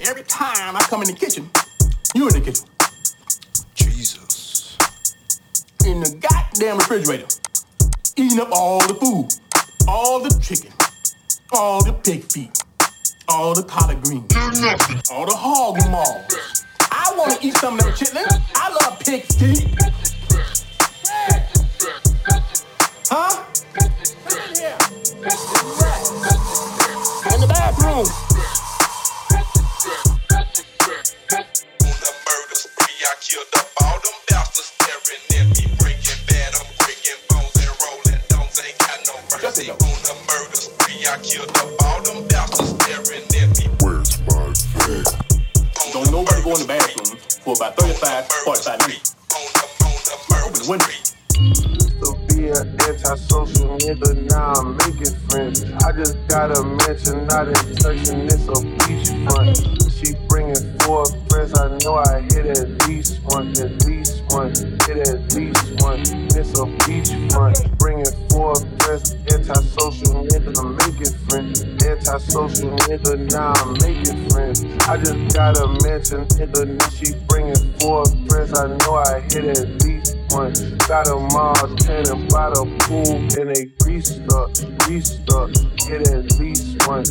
Every time I come in the kitchen, you in the kitchen. Jesus. In the goddamn refrigerator, eating up all the food, all the chicken, all the pig feet, all the collard greens, all the hog maws. I want to eat some of them chitlins. I love pig feet. Huh? Yeah. In the bathroom. Killed up all them bastards staring at me, breaking bad, I'm breaking bones and rolling dogs, ain't got no mercy on the murder spree. I killed up all them bastards staring at me. Where's my head? Don't nobody go in the bathroom for about 35, 45 minutes. On the murder spree. An antisocial nigga, now I'm making friends. I just got a mansion, not in searching, it's a beachfront. She bringing 4 friends, I know I hit at least one, at least one, hit at least one. It's a beachfront. Bringing 4 friends, antisocial nigga, I'm making friends. Antisocial nigga, now I'm making friends. I just got a mansion, nigga, now she bringing 4 friends, I know I hit at least one. Got a Mars cannon by the pool and they greased up, get at least one.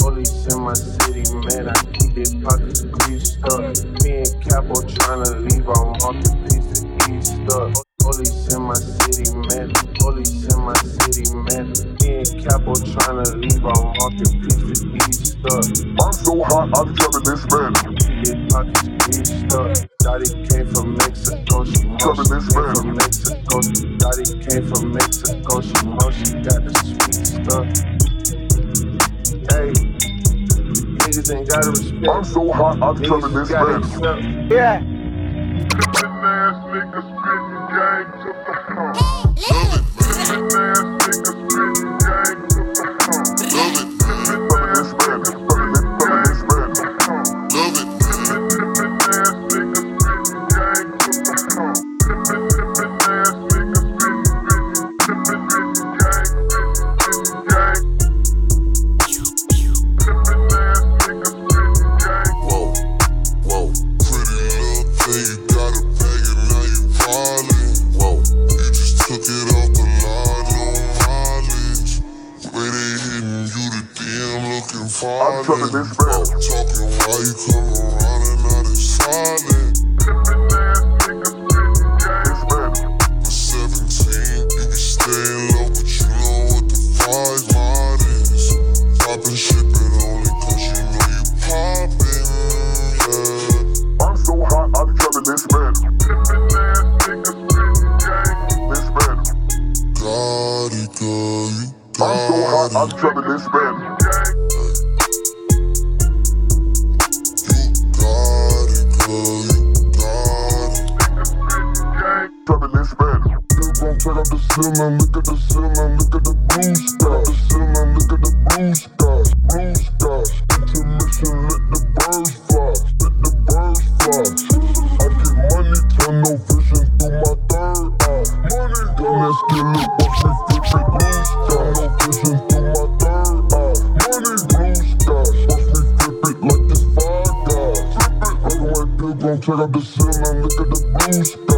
Police in my city, man, I keep their pockets greased up. Me and Capo tryna leave, I'm off the piece of east up. Police in my city, man. Me and Capo tryna leave, I'm off the piece of east up. I'm so hot, I'm clubbing this man. Their pockets greased up. Daddy came from Mexico, she knows she came from Mexico. Daddy came from Mexico, she knows she got the sweet stuff. Hey, niggas ain't gotta respect. I'm so hot, I'm turning this man. Yeah. Little ass niggas spitting gang to the home. Little ass niggas spitting gang to the home. Love it. Check out the ceiling, look at the blue sky.